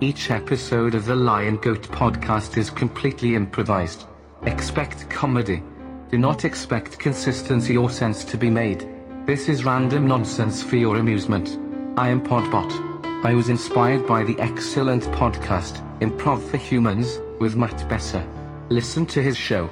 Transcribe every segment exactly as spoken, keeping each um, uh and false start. Each episode of the Lion Goat Podcast is completely improvised. Expect comedy. Do not expect consistency or sense to be made. This is random nonsense for your amusement. I am Podbot. I was inspired by the excellent podcast, Improv for Humans, with Matt Besser. Listen to his show.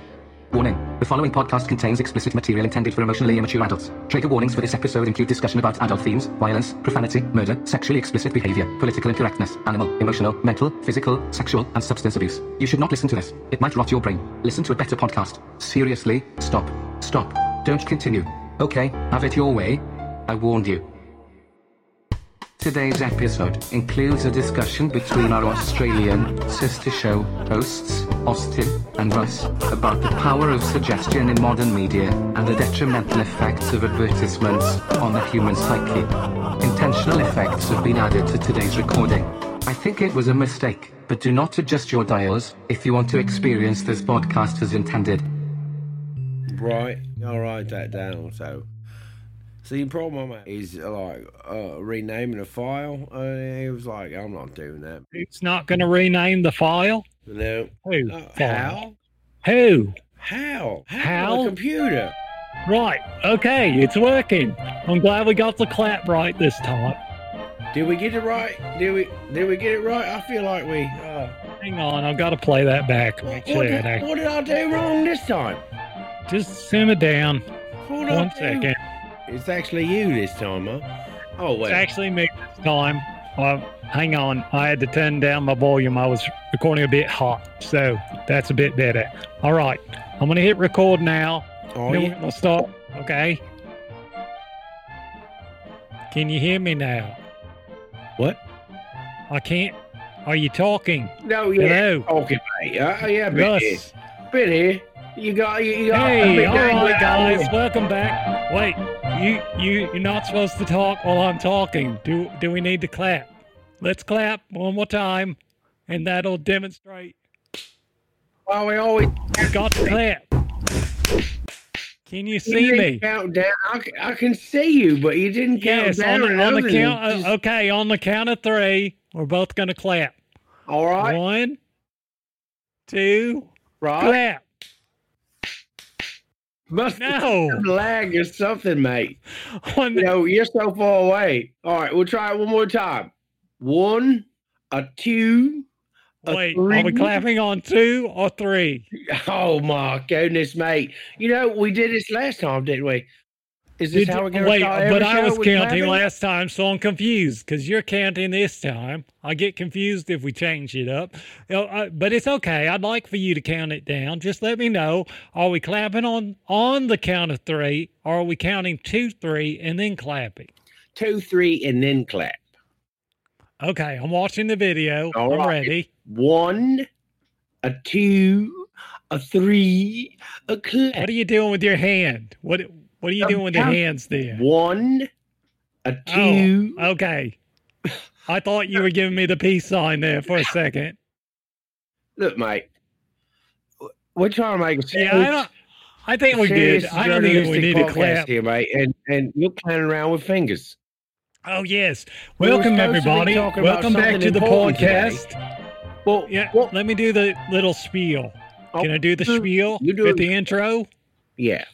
Warning, the following podcast contains explicit material intended for emotionally immature adults. Trigger warnings for this episode include discussion about adult themes, violence, profanity, murder, sexually explicit behavior, political incorrectness, animal, emotional, mental, physical, sexual, and substance abuse. You should not listen to this. It might rot your brain. Listen to a better podcast. Seriously, stop. Stop. Don't continue. Okay, have it your way. I warned you. Today's episode includes a discussion between our Australian sister show hosts, Austin and Russ, about the power of suggestion in modern media and the detrimental effects of advertisements on the human psyche. Intentional effects have been added to today's recording. I think it was a mistake, but do not adjust your dials if you want to experience this podcast as intended. Right, I'll write that down, so... See, the problem I'm at is like uh, renaming a file. Uh, it was like, I'm not doing that. It's not going to rename the file? No. Who? Uh, how? Who? How? How? How? The computer. Right. Okay. It's working. I'm glad we got the clap right this time. Did we get it right? Did we? Did we get it right? I feel like we. Uh... Hang on. I've got to play that back. What did, I... what did I do wrong this time? Just simmer down. Hold on. One second. Do? It's actually you this time, huh? Oh, wait. It's actually me this time. Uh, hang on. I had to turn down my volume. I was recording a bit hot, so that's a bit better. All right. I'm going to hit record now. Oh, then yeah. We're going to start. Okay. Can you hear me now? What? I can't. Are you talking? No, you're Hello? talking, mate. Uh, yeah, a bit here. bit here. You got, you got. Hey, all right, guys. Welcome back. Wait. You, you, you're not supposed to talk while I'm talking. Do do we need to clap? Let's clap one more time, and that'll demonstrate. Well, we always we got to clap. Can you see you me? Count down. I, I can see you, but you didn't count yes, down. On, on the count, just... Okay, on the count of three, we're both going to clap. All right. One, two, right. clap. Must no. have lag or something, mate. You know, you're so far away. All right, we'll try it one more time. One, a two, a Wait, three. Are we clapping on two or three? Oh, my goodness, mate. You know, we did this last time, didn't we? Is this did, how we're going to Wait, but I was counting clapping? last time, so I'm confused because you're counting this time. I get confused if we change it up. But it's okay. I'd like for you to count it down. Just let me know. Are we clapping on, on the count of three, or are we counting two, three, and then clapping? Two, three, and then clap. Okay, I'm watching the video. All I'm right. ready. One, a two, a three, a clap. What are you doing with your hand? What? What are you I'm doing with your hands there? One, a two. Oh, okay. I thought you were giving me the peace sign there for a second. Look, mate. We're trying to make a serious, yeah, I, don't, I think we did. I don't think we need to clap here, mate. And and you're playing around with fingers. Oh yes. Welcome we everybody. Welcome back to the podcast. Today. Well, yeah. Well, let me do the little spiel. Oh, Can I do the you, spiel you do with it. the intro? Yeah.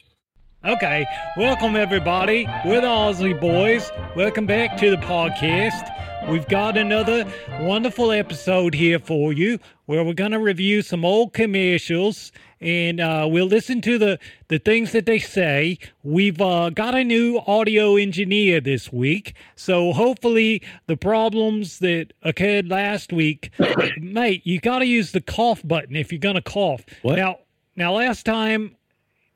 Okay, welcome everybody. We're the Aussie Boys. Welcome back to the podcast. We've got another wonderful episode here for you where we're going to review some old commercials and uh, we'll listen to the, the things that they say. We've uh, got a new audio engineer this week, so hopefully the problems that occurred last week... Mate, you got to use the cough button if you're going to cough. What? Now, now, last time...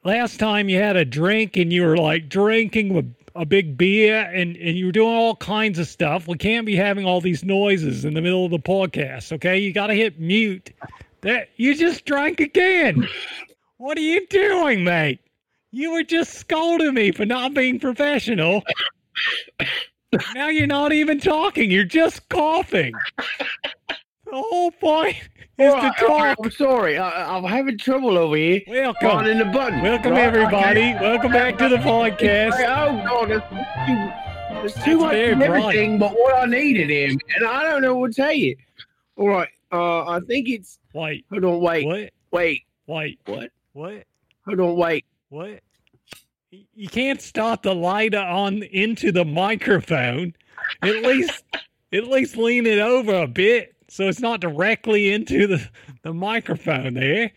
Last time you had a drink and you were like drinking with a big beer and, and you were doing all kinds of stuff. We can't be having all these noises in the middle of the podcast, okay? You got to hit mute. That you just drank again. What are you doing, mate? You were just scolding me for not being professional. Now you're not even talking. You're just coughing. The whole point is right, to talk. I'm sorry. I, I'm having trouble over here. Welcome. In the button. Welcome, right, everybody. Okay. Welcome back to the podcast. Oh, God. There's, there's too That's much everything, bright. But what I needed here, and I don't know what to tell you. All right. Uh, I think it's. Wait. Hold on. Wait. What? Wait. Wait. What? What? Hold on. Wait. What? You can't start the lighter on into the microphone. At least, at least lean it over a bit so it's not directly into the, the microphone there.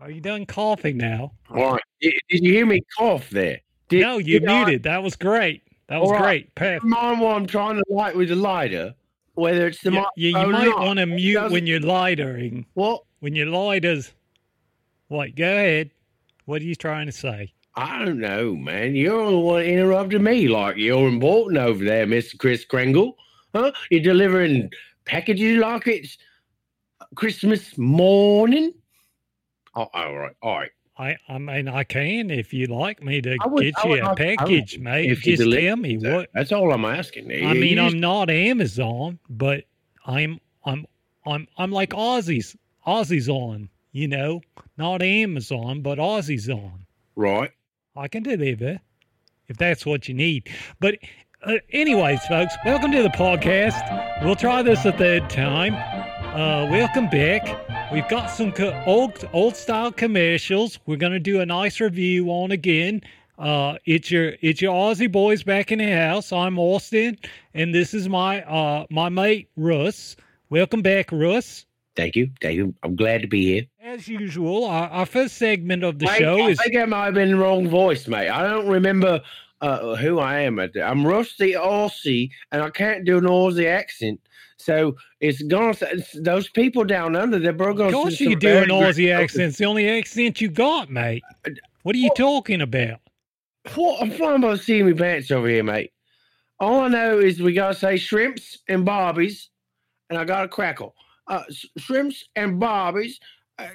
Are you done coughing now? All right. Did, did you hear me cough there? Did, no, you muted. I... That was great. That was right. Great. Mind what I'm trying to light with a lighter, whether it's the yeah, microphone. Yeah, you might want to mute doesn't... when you're lightering. What? When your lighters. Wait, go ahead. What are you trying to say? I don't know, man. You're the one interrupting me like you're important over there, Mister Chris Kringle. Huh? You're delivering packages like it's Christmas morning? Oh, all right, all right. I, I mean, I can if you'd like me to would, get you would, a package, would, mate. Just tell me that. What. That's all I'm asking. You, I mean, you just... I'm not Amazon, but I'm, I'm, I'm, I'm like Aussies, Aussies on, you know, not Amazon, but Aussies on. Right. I can deliver if that's what you need. But uh, anyways, folks, welcome to the podcast. We'll try this a third time. Uh, welcome back. We've got some co- old old style commercials. We're going to do a nice review on again. Uh, it's your it's your Aussie Boys back in the house. I'm Austin, and this is my uh, my mate, Russ. Welcome back, Russ. Thank you. Thank you. I'm glad to be here. As usual, our, our first segment of the Wait, show I is... I think I might have been the wrong voice, mate. I don't remember uh, who I am. I'm Russ the Aussie, and I can't do an Aussie accent. So it's gone. It's those people down under, they're broke. Of course you can do an Aussie accent. It's the only accent you got, mate. What are you what, talking about? What? I'm flying by the seat of my pants over here, mate. All I know is we got to say shrimps and barbies, and I got a crackle. Uh, shrimps and barbies. I,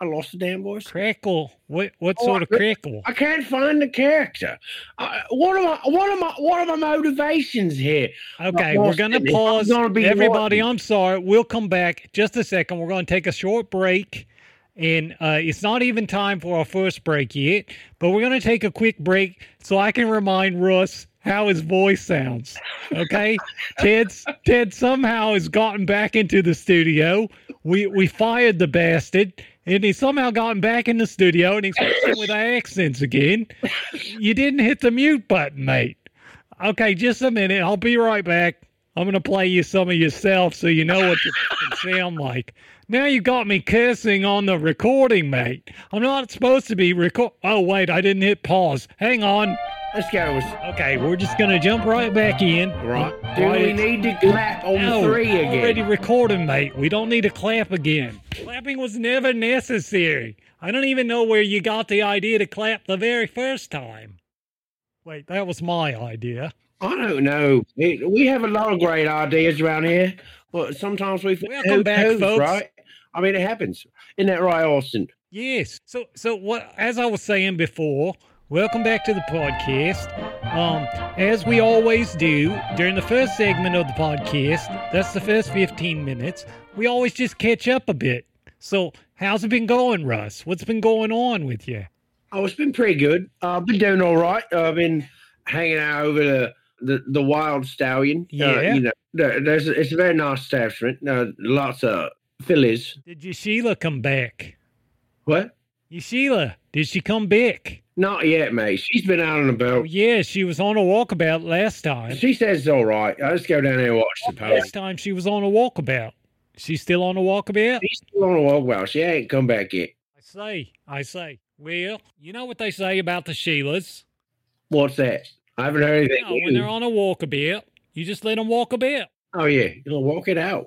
I lost the damn voice. Crackle. What? What oh, sort of crackle? I can't find the character. Uh, what am I? What am I? What are my motivations here? Okay, we're gonna it. pause. I'm gonna Everybody, rotten. I'm sorry. We'll come back just a second. We're gonna take a short break, and uh, it's not even time for our first break yet. But we're gonna take a quick break so I can remind Russ how his voice sounds. Okay. Ted's Ted somehow has gotten back into the studio. We we fired the bastard and he's somehow gotten back in the studio and he's with our accents again. You didn't hit the mute button, mate. Okay, just a minute. I'll be right back. I'm going to play you some of yourself so you know what you sound like. Now you got me cursing on the recording, mate. I'm not supposed to be record. Oh, wait, I didn't hit pause. Hang on. Let's go. Okay, we're just going to jump right back in. Right. Do right. we need to clap on no, three again? We're already recording, mate. We don't need to clap again. Clapping was never necessary. I don't even know where you got the idea to clap the very first time. Wait, that was my idea. I don't know. We have a lot of great ideas around here, but sometimes we... Welcome back, knows, folks. Right? I mean, it happens. Isn't that right, Austin? Yes. So, so what? As I was saying before... Welcome back to the podcast. Um, as we always do, during the first segment of the podcast, that's the first fifteen minutes, we always just catch up a bit. So how's it been going, Russ? What's been going on with you? Oh, it's been pretty good. Uh, I've been doing all right. Uh, I've been hanging out over the, the, the wild stallion. Yeah. Uh, you know, there, there's, it's a very nice establishment. Uh, lots of fillies. Did your Sheila come back? What? Your Sheila, did she come back? Not yet, mate. She's been out on the boat. Oh, yeah, she was on a walkabout last time. She says it's all right. Let's go down there and watch the post. Last time she was on a walkabout. She's still on a walkabout? She's still on a walkabout. She ain't come back yet. I say, I say. Well, you know what they say about the Sheilas? What's that? I haven't heard anything. No, when they're on a walkabout, you just let them walk about. Oh, yeah. You'll walk it out.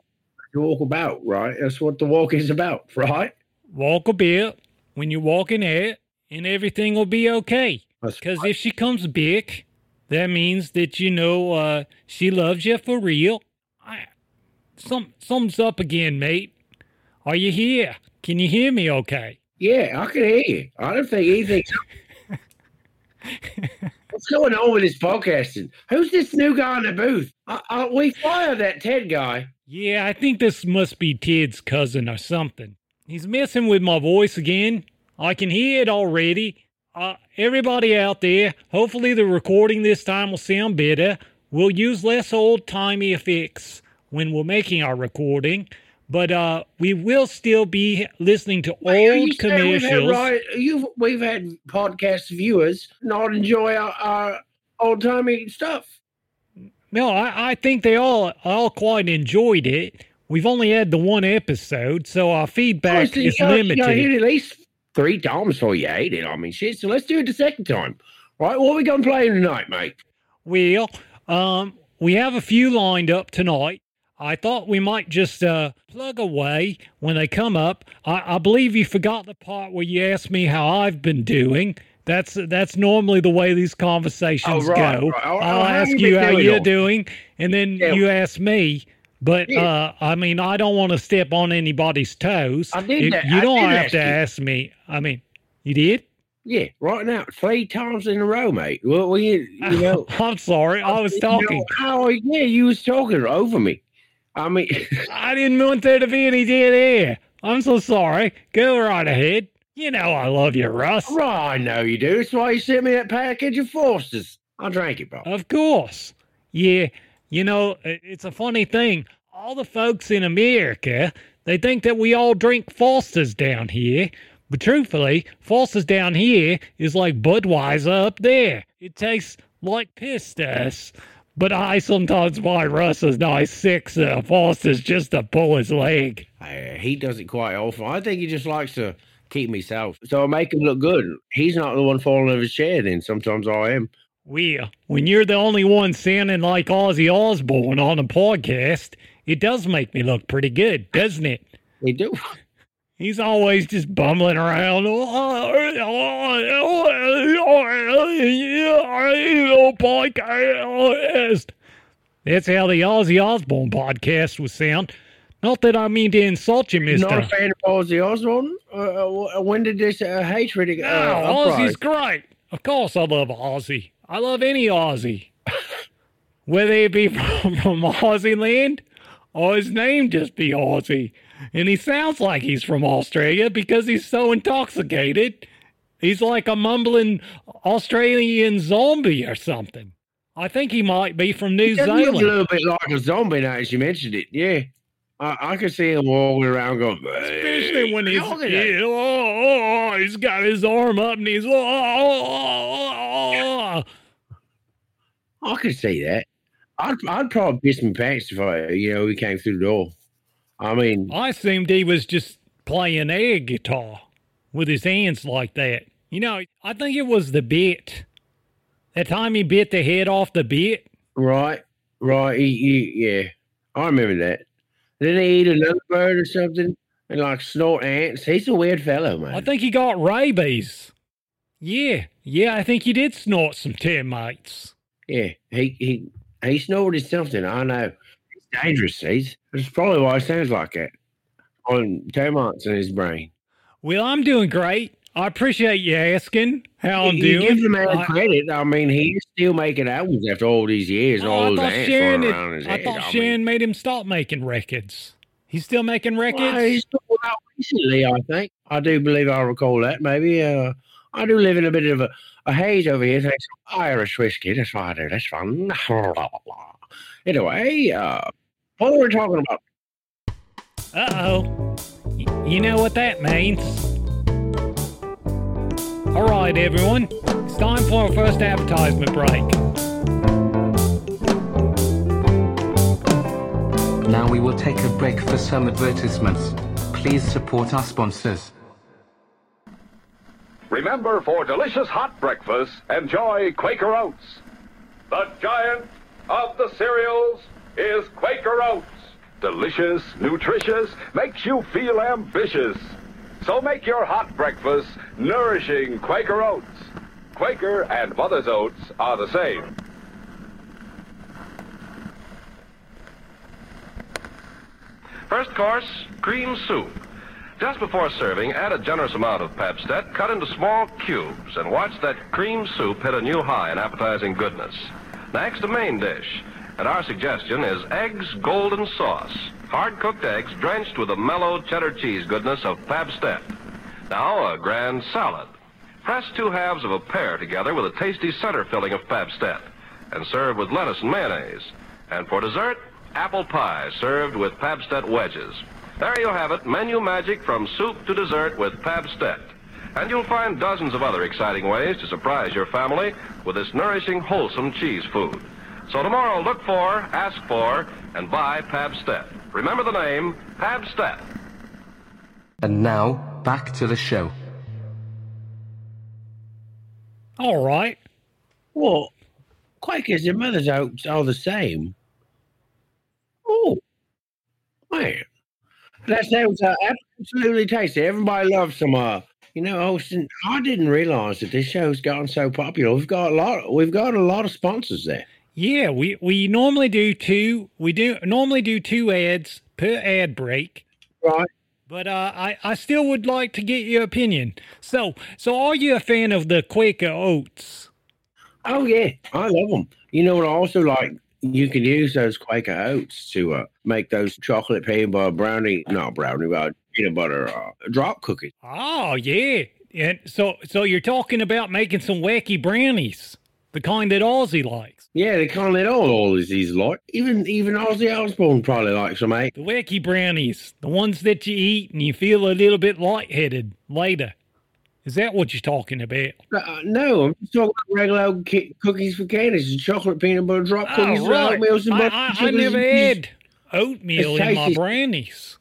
You walk about, right? That's what the walk is about, right? Walk about when you're walking out. And everything will be okay. Because if she comes back, that means that, you know, uh, she loves you for real. I, some, something's up again, mate. Are you here? Can you hear me okay? Yeah, I can hear you. I don't think anything's What's going on with this podcasting? Who's this new guy in the booth? I, I, we fired that Ted guy. Yeah, I think this must be Ted's cousin or something. He's messing with my voice again. I can hear it already. Uh, everybody out there, hopefully the recording this time will sound better. We'll use less old-timey effects when we're making our recording. But uh, we will still be listening to Wait, old commercials. We've had, right, you've, we've had podcast viewers not enjoy our, our old-timey stuff. No, I, I think they all all quite enjoyed it. We've only had the one episode, so our feedback Honestly, is you know, limited. You know, you at least three times before you ate it. I mean, shit, so let's do it the second time. Right, what are we going to play tonight, mate? Well, um, we have a few lined up tonight. I thought we might just uh, plug away when they come up. I, I believe you forgot the part where you asked me how I've been doing. That's that's normally the way these conversations oh, right, go. Right. I'll, I'll ask you, you how doing you're all? doing, and then yeah. you ask me. But, yeah. uh, I mean, I don't want to step on anybody's toes. I did it, that. You I don't did have ask to you. ask me. I mean, you did? Yeah, right now, three times in a row, mate. Well, we, you know, I'm sorry, I was talking. You know, oh, yeah, you was talking over me. I mean, I didn't want there to be any dead air. I'm so sorry. Go right ahead. You know I love you, Russ. Right, I know you do. That's why you sent me that package of Forsters. I drank it, bro. Of course. Yeah, you know, it's a funny thing. All the folks in America, they think that we all drink Forsters down here. But truthfully, Forsters down here is like Budweiser up there. It tastes like piss to us. But I sometimes buy Russ a nice six uh, Forsters just to pull his leg. Uh, he does it quite often. I think he just likes to keep me safe. So I make him look good. He's not the one falling over his chair then. Sometimes I am. Well, when you're the only one sounding like Ozzy Osbourne on a podcast, it does make me look pretty good, doesn't it? They do. He's always just bumbling around. Podcast. That's how the Aussie Osbourne podcast would sound. Not that I mean to insult you, mister. Not a fan of Aussie Osbourne? Uh, when did this uh, hatred... Uh, no, Aussie's great. Of course I love Aussie. I love any Aussie. Whether it be from, from Aussie land, or his name just be Aussie. And he sounds like he's from Australia because he's so intoxicated. He's like a mumbling Australian zombie or something. I think he might be from New Zealand. He looks a little bit like a zombie now as you mentioned it, yeah. I, I could see him walking around going... Especially when he's... Yeah, oh, oh, oh, he's got his arm up and he's... Oh, oh, oh, oh. I could see that. I'd, I'd probably piss my pants if I, you know, he came through the door. I mean... I assumed he was just playing air guitar with his hands like that. You know, I think it was the bit. That time he bit the head off the bit. Right, right, he, he, yeah. I remember that. Didn't he eat another bird or something and, like, snort ants? He's a weird fellow, man. I think he got rabies. Yeah, yeah, I think he did snort some termites. Yeah, he, he, he snorted something, I know. Dangerous, he's. That's probably why it sounds like that. On termites in his brain. Well, I'm doing great. I appreciate you asking how I'm you doing. Give the man I, credit. I mean, he's still making albums after all these years. No, all I those thought ants Sharon had, around his I head. thought I Sharon mean, made him stop making records. He's still making records. Well, he's still out recently, I think. I do believe I recall that. Maybe uh, I do live in a bit of a, a haze over here. Thanks to Irish whiskey. That's what I do. That's fun. Anyway, uh, what were we talking about? Uh-oh. Y- you know what that means. All right, everyone. It's time for our first advertisement break. Now we will take a break for some advertisements. Please support our sponsors. Remember, for delicious hot breakfast, enjoy Quaker Oats. The giant of the cereals is Quaker Oats. Delicious, nutritious, makes you feel ambitious. So make your hot breakfast nourishing Quaker Oats. Quaker and Mother's Oats are the same. First course, cream soup. Just before serving, add a generous amount of Pabstead cut into small cubes and watch that cream soup hit a new high in appetizing goodness. Next, a main dish, and our suggestion is eggs golden sauce. Hard-cooked eggs drenched with the mellow cheddar cheese goodness of Pabstead. Now, a grand salad. Press two halves of a pear together with a tasty center filling of Pabstead, and serve with lettuce and mayonnaise. And for dessert, apple pie served with Pabstead wedges. There you have it, menu magic from soup to dessert with Pabstead. And you'll find dozens of other exciting ways to surprise your family with this nourishing, wholesome cheese food. So tomorrow, look for, ask for, and buy Pabstead. Remember the name, Pabstead. And now, back to the show. All right. What? Quakers and Mother's Oats are the same. Oh, man. That sounds uh, absolutely tasty. Everybody loves some, uh, you know, Austin, I didn't realize that this show's gotten so popular. We've got a lot, we've got a lot of sponsors there. Yeah, we, we normally do two, we do normally do two ads per ad break. Right. But uh, I, I still would like to get your opinion. So, so are you a fan of the Quaker Oats? Oh, yeah. I love them. You know what I also like? You can use those Quaker Oats to uh, make those chocolate peanut butter brownie, not brownie, but peanut butter uh, drop cookies. Oh, yeah. And so so you're talking about making some wacky brownies, the kind that Aussie likes. Yeah, the kind that all Aussies like. Even even Aussie Osborne probably likes them, mate. The wacky brownies, the ones that you eat and you feel a little bit lightheaded later. Is that what you're talking about? Uh, no, I'm just talking about regular old ki- cookies for candies and chocolate peanut butter drop cookies. Oh, right. Oatmeal and butter. I, I, I never had oatmeal in my brownies.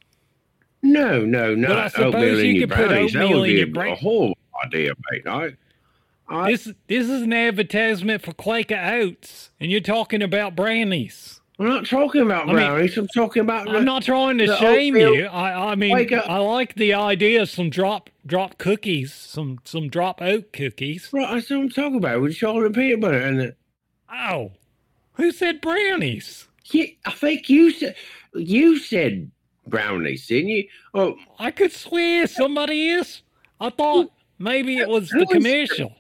No, no, no. But I suppose you could put oatmeal in your brownies. That would be a whole idea, mate. I, I, this, this is an advertisement for Quaker Oats, and you're talking about brownies. I'm not talking about brownies. I mean, I'm talking about. I'm the, not trying to shame you. I, I mean, Quaker. I like the idea of some drop drop cookies, some some drop oat cookies. Right, that's what I'm talking about with chocolate and peanut butter in it. Oh, who said brownies? Yeah, I think you said you said brownies, didn't you? Oh, I could swear somebody is. I thought maybe it was the commercial.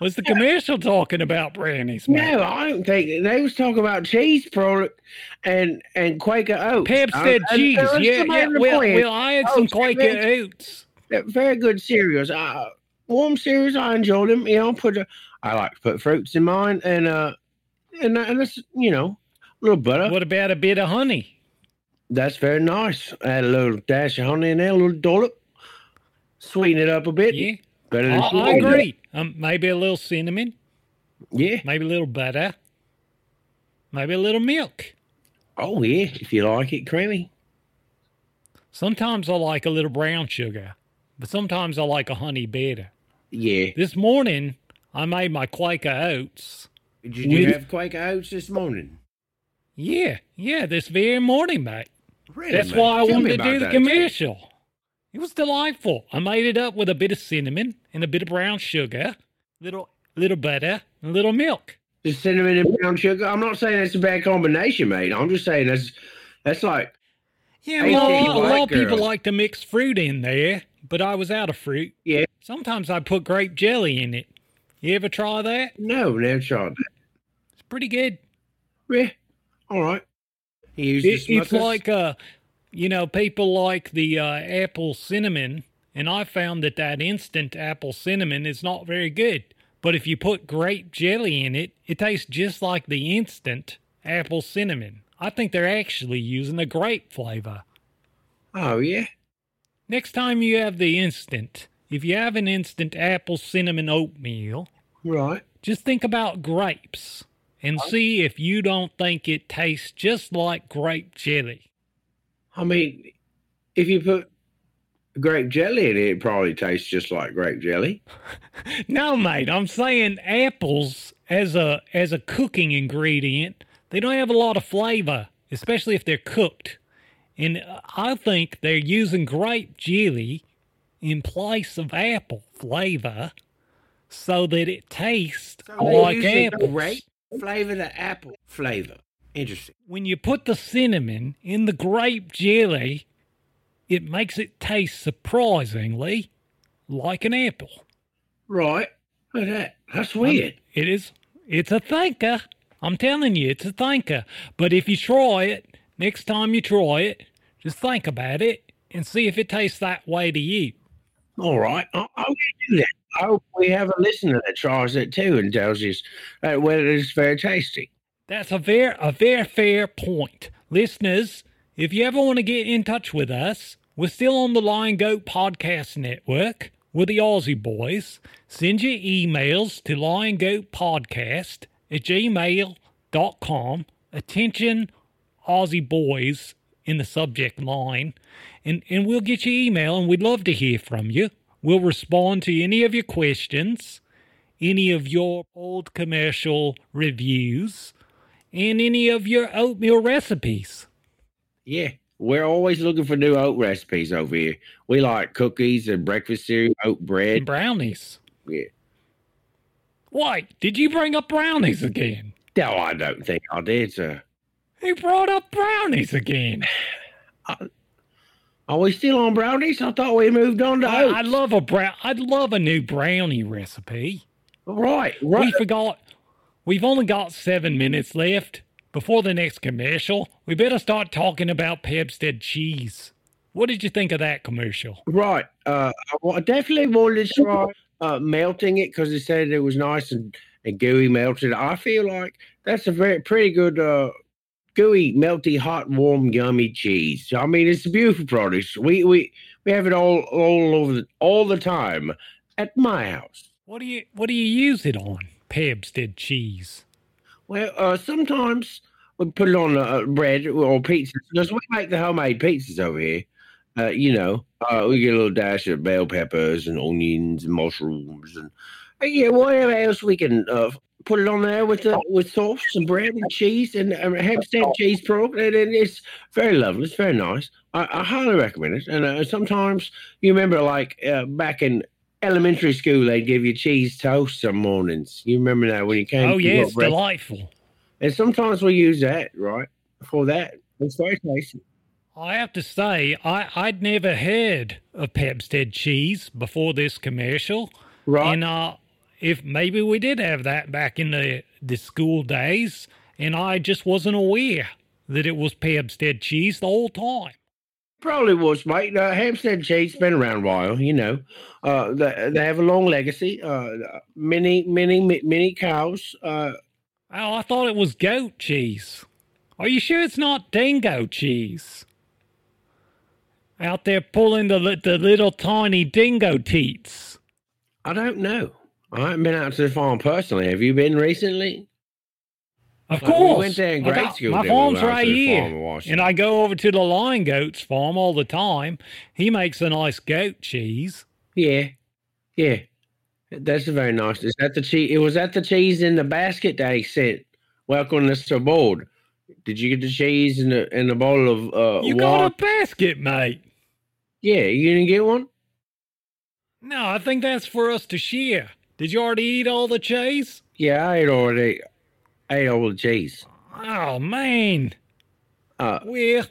Was the commercial talking about brownies, man? No, I don't think. They was talking about cheese product and, and Quaker Oats. Pabstead cheese. Yeah, yeah. Well, well, I had some Quaker Oats. Very good cereals. Uh, warm cereals, I enjoyed them. You know, put a, I like to put fruits in mine and, uh, and, and that's, you know, a little butter. What about a bit of honey? That's very nice. Add a little dash of honey in there, a little dollop. Sweeten it up a bit. Yeah. Better than I, I agree. Um, maybe a little cinnamon. Yeah. Maybe a little butter. Maybe a little milk. Oh, yeah, if you like it creamy. Sometimes I like a little brown sugar, but sometimes I like a honey better. Yeah. This morning, I made my Quaker Oats. Did you with... have Quaker Oats this morning? Yeah, yeah, this very morning, mate. Really, That's mate. why I Tell wanted to do the commercial. Too. It was delightful. I made it up with a bit of cinnamon and a bit of brown sugar, little little butter, and a little milk. The cinnamon and brown sugar? I'm not saying that's a bad combination, mate. I'm just saying that's that's like... Yeah, well, a lot of people like to mix fruit in there, but I was out of fruit. Yeah. Sometimes I put grape jelly in it. You ever try that? No, never tried that. It's pretty good. Yeah, all right. It, it's like... Uh, You know, people like the uh, apple cinnamon, and I found that that instant apple cinnamon is not very good. But if you put grape jelly in it, it tastes just like the instant apple cinnamon. I think they're actually using a grape flavor. Oh, yeah? Next time you have the instant, if you have an instant apple cinnamon oatmeal, right, just think about grapes and see if you don't think it tastes just like grape jelly. I mean, if you put grape jelly in it, it probably tastes just like grape jelly. No, mate, I'm saying apples as a as a cooking ingredient, they don't have a lot of flavor, especially if they're cooked. And I think they're using grape jelly in place of apple flavor so that it tastes so like apples. Grape flavor to apple flavor. Interesting. When you put the cinnamon in the grape jelly, it makes it taste surprisingly like an apple. Right. Look at that. That's weird. Um, it is. It's a thinker. I'm telling you, it's a thinker. But if you try it, next time you try it, just think about it and see if it tastes that way to you. All right. I'll, I'll do that. I hope we have a listener that tries it too and tells us uh, whether it's very tasty. That's a very, a very fair point. Listeners, If you ever want to get in touch with us, we're still on the Lion Goat Podcast Network with the Aussie Boys. Send your emails to liongoatpodcast at gmail dot com. Attention, Aussie Boys in the subject line. And, and we'll get your email, and we'd love to hear from you. We'll respond to any of your questions, any of your old commercial reviews, and any of your oatmeal recipes. Yeah, we're always looking for new oat recipes over here. We like cookies and breakfast cereal, oat bread. And brownies. Yeah. Wait, did you bring up brownies again? No, I don't think I did, sir. He brought up brownies again. I, are we still on brownies? I thought we moved on to I, oats. I love a brown. I'd love a new brownie recipe. Right, right. We forgot. We've only got seven minutes left before the next commercial. We better start talking about Pabstead Cheese. What did you think of that commercial? Right. Uh, I definitely wanted to try uh, melting it because they said it was nice and, and gooey melted. I feel like that's a very pretty good. Uh, Gooey, melty, hot, warm, gummy cheese. I mean, it's a beautiful product. We we we have it all all over the, all the time at my house. What do you what do you use it on? Pabstead cheese. Well, uh, sometimes we put it on uh, bread or pizza. Because we make the homemade pizzas over here. Uh, you know, uh, we get a little dash of bell peppers and onions and mushrooms and uh, yeah, whatever else we can. Uh, Put it on there with the, with sauce and bread and cheese and um, Hampstead cheese product, and, and it's very lovely. It's very nice. I, I highly recommend it. And uh, sometimes you remember, like uh, back in elementary school, they'd give you cheese toast some mornings. You remember that when you came? Oh yeah, it's bread. Delightful. And sometimes we use that right for that. It's very tasty. I have to say, I I'd never heard of Pabstead cheese before this commercial. Right. And uh. If maybe we did have that back in the, the school days, and I just wasn't aware that it was Pabstead cheese the whole time. Probably was, mate. Uh, Hampstead cheese has been around a while, you know. Uh, they, they have a long legacy. Uh, many, many, many cows. Uh, oh, I thought it was goat cheese. Are you sure it's not dingo cheese? Out there pulling the the little tiny dingo teats. I don't know. I haven't been out to the farm personally. Have you been recently? Of course. Like we went there in grade got, school. My farm's right here. And I go over to the Lion Goat's farm all the time. He makes a nice goat cheese. Yeah. Yeah. That's very nice. Is that the cheese? It was that the cheese in the basket that he sent. Welcome to the board. Did you get the cheese in the in the bowl of uh You water? Got a basket, mate. Yeah, you didn't get one? No, I think that's for us to share. Did you already eat all the cheese? Yeah, I already ate all the cheese. Oh, man. Uh, well,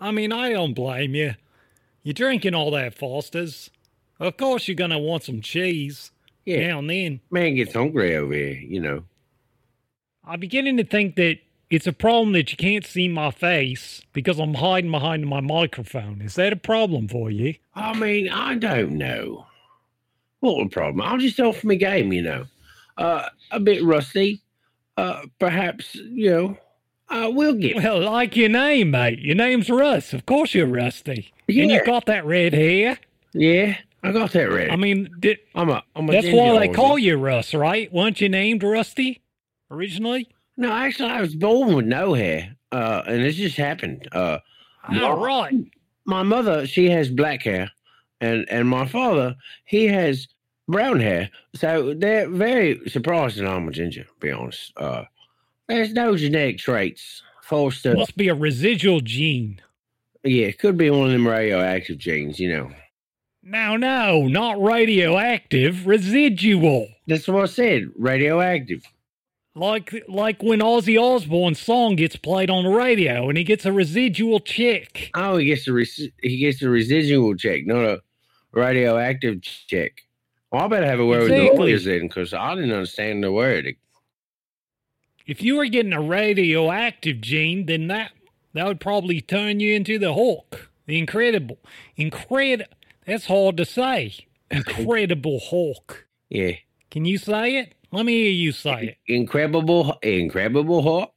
I mean, I don't blame you. You're drinking all that Foster's. Of course you're going to want some cheese yeah. now and then. Man gets hungry over here, you know. I'm beginning to think that it's a problem that you can't see my face because I'm hiding behind my microphone. Is that a problem for you? I mean, I don't know. Not a problem. I'm just off my game, you know. Uh, a bit rusty. Uh, perhaps, you know, I will get... Well, like your name, mate. Your name's Russ. Of course you're rusty. Yeah. And you got that red hair. Yeah, I got that red. I mean, did, I'm a, I'm a that's why they call you Russ, right? Weren't you named Rusty originally? No, actually, I was born with no hair, uh, and it just happened. Uh, All my, right. My mother, she has black hair, and, and my father, he has... brown hair, so they're very surprised that I'm a ginger, to be honest. Uh, there's no genetic traits. Foster. Must be a residual gene. Yeah, it could be one of them radioactive genes, you know. No, no, not radioactive, residual. That's what I said, radioactive. Like like when Ozzy Osbourne's song gets played on the radio and he gets a residual check. Oh, he gets a, res- he gets a residual check, not a radioactive check. Well, I better have a word exactly. with the lawyers then, because I didn't understand the word. If you were getting a radioactive gene, then that that would probably turn you into the Hulk, the Incredible, Incred. That's hard to say. Incredible Hulk. Yeah. Can you say it? Let me hear you say it. Incredible, Incredible Hulk.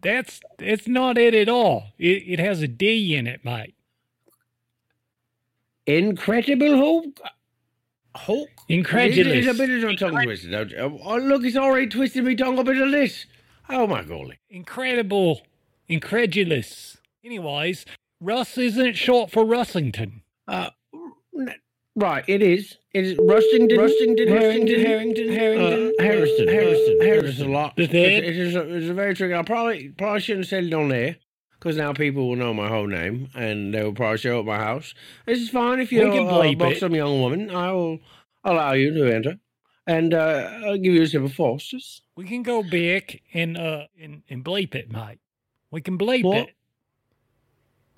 That's that's not it at all. It, it has a D in it, mate. Incredible Hulk? Hulk? Incredulous. It's, it's a bit of a tongue twister. Oh, look, it's already twisted me tongue a bit of this. Oh, my golly. Incredible. Incredulous. Anyways, Russ isn't short for Russington. Uh, right, it is. It is Russington, Russington, Harrington, Harrington, Harrington, uh, Harrison, uh, Harrison, uh, Harrison a lot. It, it is a, it's a very tricky. I probably, probably shouldn't have said it on there, because now people will know my whole name, and they will probably show up at my house. This is fine if you're uh, box some young woman. I will allow you to enter, and uh, I'll give you a sip of Foster's. We can go back and uh and, and bleep it, mate. We can bleep what? it.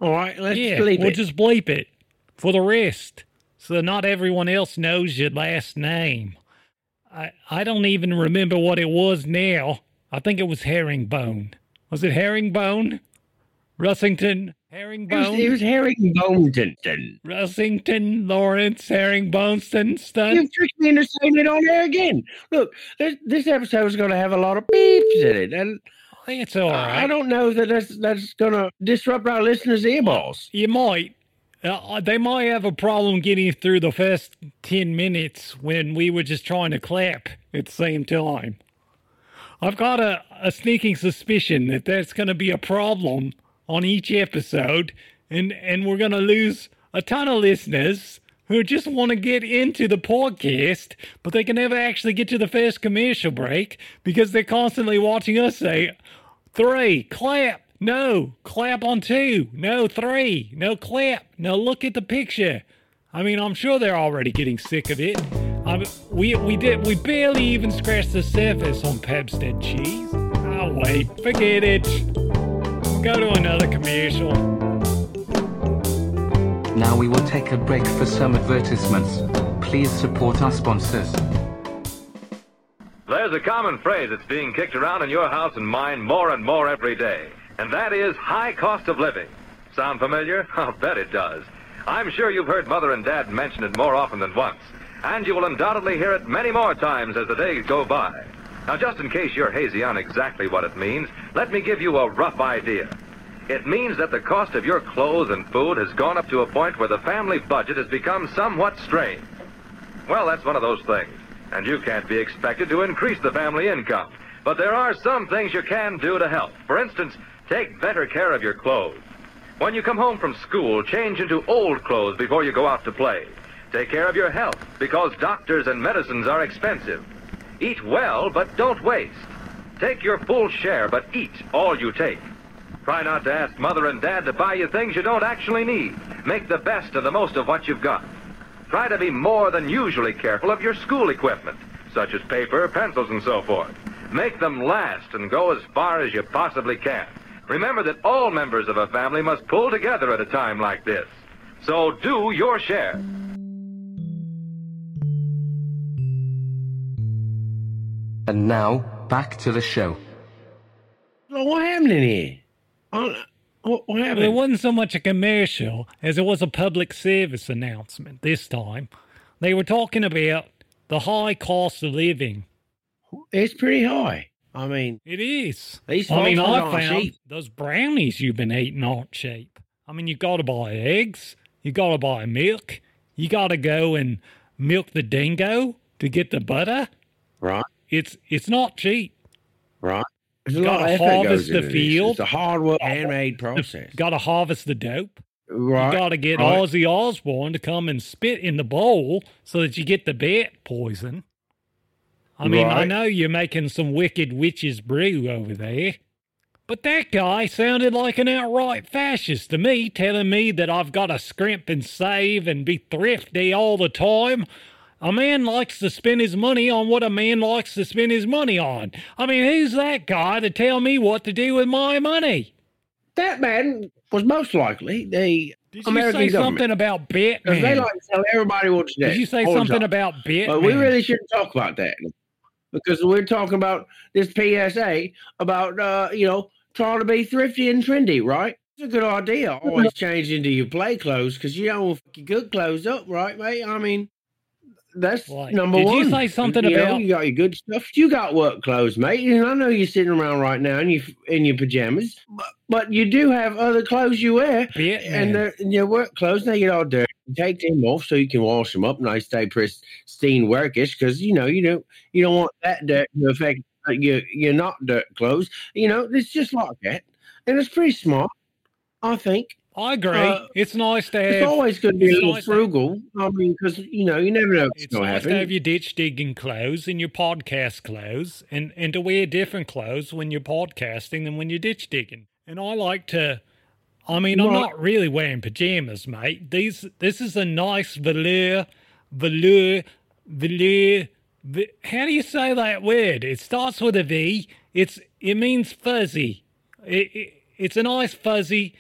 All right, let's yeah, bleep we'll it. We'll just bleep it for the rest, so not everyone else knows your last name. I I don't even remember what it was now. I think it was herringbone. Was it herringbone? Russington, herringbone. It was, was herringboneston. Russington, Lawrence, herringboneston. You've tricked me into saying it on there again. Look, this, this episode is going to have a lot of beeps in it, and it's all right. I don't know that that's that's going to disrupt our listeners' earballs. You might. Uh, they might have a problem getting through the first ten minutes when we were just trying to clap at the same time. I've got a, a sneaking suspicion that that's going to be a problem on each episode, and, and we're going to lose a ton of listeners who just want to get into the podcast, but they can never actually get to the first commercial break because they're constantly watching us say, three, clap, no, clap on two, no, three, no, clap, no, look at the picture. I mean, I'm sure they're already getting sick of it. Um, we we did we barely even scratched the surface on Pabstead Cheese. Oh, wait, forget it. Go to another commercial. Now we will take a break for some advertisements. Please support our sponsors. There's a common phrase that's being kicked around in your house and mine more and more every day, and that is high cost of living. Sound familiar? I'll bet it does. I'm sure you've heard Mother and Dad mention it more often than once, and you will undoubtedly hear it many more times as the days go by. Now, just in case you're hazy on exactly what it means, let me give you a rough idea. It means that the cost of your clothes and food has gone up to a point where the family budget has become somewhat strained. Well, that's one of those things, and you can't be expected to increase the family income. But there are some things you can do to help. For instance, take better care of your clothes. When you come home from school, change into old clothes before you go out to play. Take care of your health, because doctors and medicines are expensive. Eat well, but don't waste. Take your full share, but eat all you take. Try not to ask Mother and Dad to buy you things you don't actually need. Make the best of the most of what you've got. Try to be more than usually careful of your school equipment, such as paper, pencils, and so forth. Make them last and go as far as you possibly can. Remember that all members of a family must pull together at a time like this. So do your share. And now, back to the show. Well, what happened in here? What, what happened? It wasn't so much a commercial as it was a public service announcement this time. They were talking about the high cost of living. It's pretty high. I mean... It is. These I mean, I found cheap. Those brownies you've been eating aren't cheap. I mean, you got to buy eggs. You got to buy milk. You got to go and milk the dingo to get the butter. Right. It's it's not cheap. Right. There's a lot of effort goes into this. Got to harvest the field. It's a hard work, handmade process. Got to harvest the dope. Right. You got to get right. Ozzy Osbourne to come and spit in the bowl so that you get the bat poison. I mean, right. I know you're making some wicked witch's brew over there, but that guy sounded like an outright fascist to me, telling me that I've got to scrimp and save and be thrifty all the time. A man likes to spend his money on what a man likes to spend his money on. I mean, who's that guy to tell me what to do with my money? That man was most likely the Did American you say government. Something about Batman? Because they like to tell everybody what to do. Did you say something about Batman? But we really shouldn't talk about that, because we're talking about this P S A about, uh, you know, trying to be thrifty and trendy, right? It's a good idea, always change into your play clothes, because you don't want your good clothes up, right, mate? I mean... that's like, number did one. Did you say something you about know, you got your good stuff? You got work clothes, mate. And I know you're sitting around right now in your in your pajamas, but, but you do have other clothes you wear. Yeah, and they're in your work clothes, they get all dirty. You take them off so you can wash them up, and I stay pristine workish because you know you don't you don't want that dirt to affect your your not dirt clothes. You know, it's just like that, and it's pretty smart, I think. I agree. Uh, it's nice to have... It's always going to be a little nice frugal. I mean, because, you know, you never know what's going to happen. It's nice to have your ditch-digging clothes and your podcast clothes and, and to wear different clothes when you're podcasting than when you're ditch-digging. And I like to... I mean, right. I'm not really wearing pajamas, mate. These, This is a nice velour, velour, velour... Ve, how do you say that word? It starts with a V. It's It means fuzzy. It, it, it's a nice fuzzy...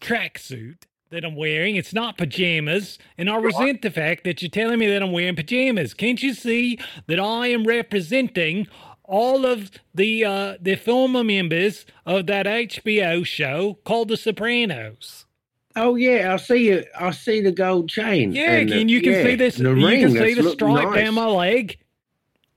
tracksuit that I'm wearing. It's not pajamas, and I resent the fact that you're telling me that I'm wearing pajamas. Can't you see that I am representing all of the uh, the former members of that H B O show called The Sopranos? Oh yeah, I see it. I see the gold chain. Yeah, and the, you can yeah, see this. The you ring, can see the stripe nice. down my leg.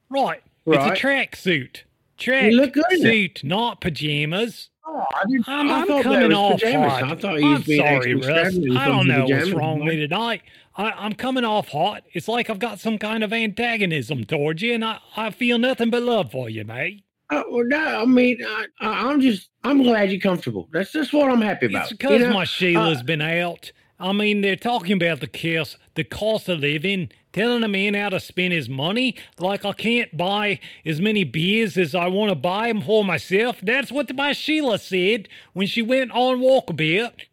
Right, right. It's a tracksuit. Track look good, suit, not pajamas. Oh, I didn't, I'm, I I'm coming off hot. I thought I'm sorry, Russ. I don't know what's wrong with me tonight. I, I'm coming off hot. It's like I've got some kind of antagonism towards you, and I, I feel nothing but love for you, mate. Oh, well, no, I mean, I, I'm just, I'm glad you're comfortable. That's just what I'm happy about. It's because you know? my Sheila's uh, been out. I mean, they're talking about the cost, the cost of living, telling a man how to spend his money. Like I can't buy as many beers as I want to buy them for myself. That's what my Sheila said when she went on walk a bit.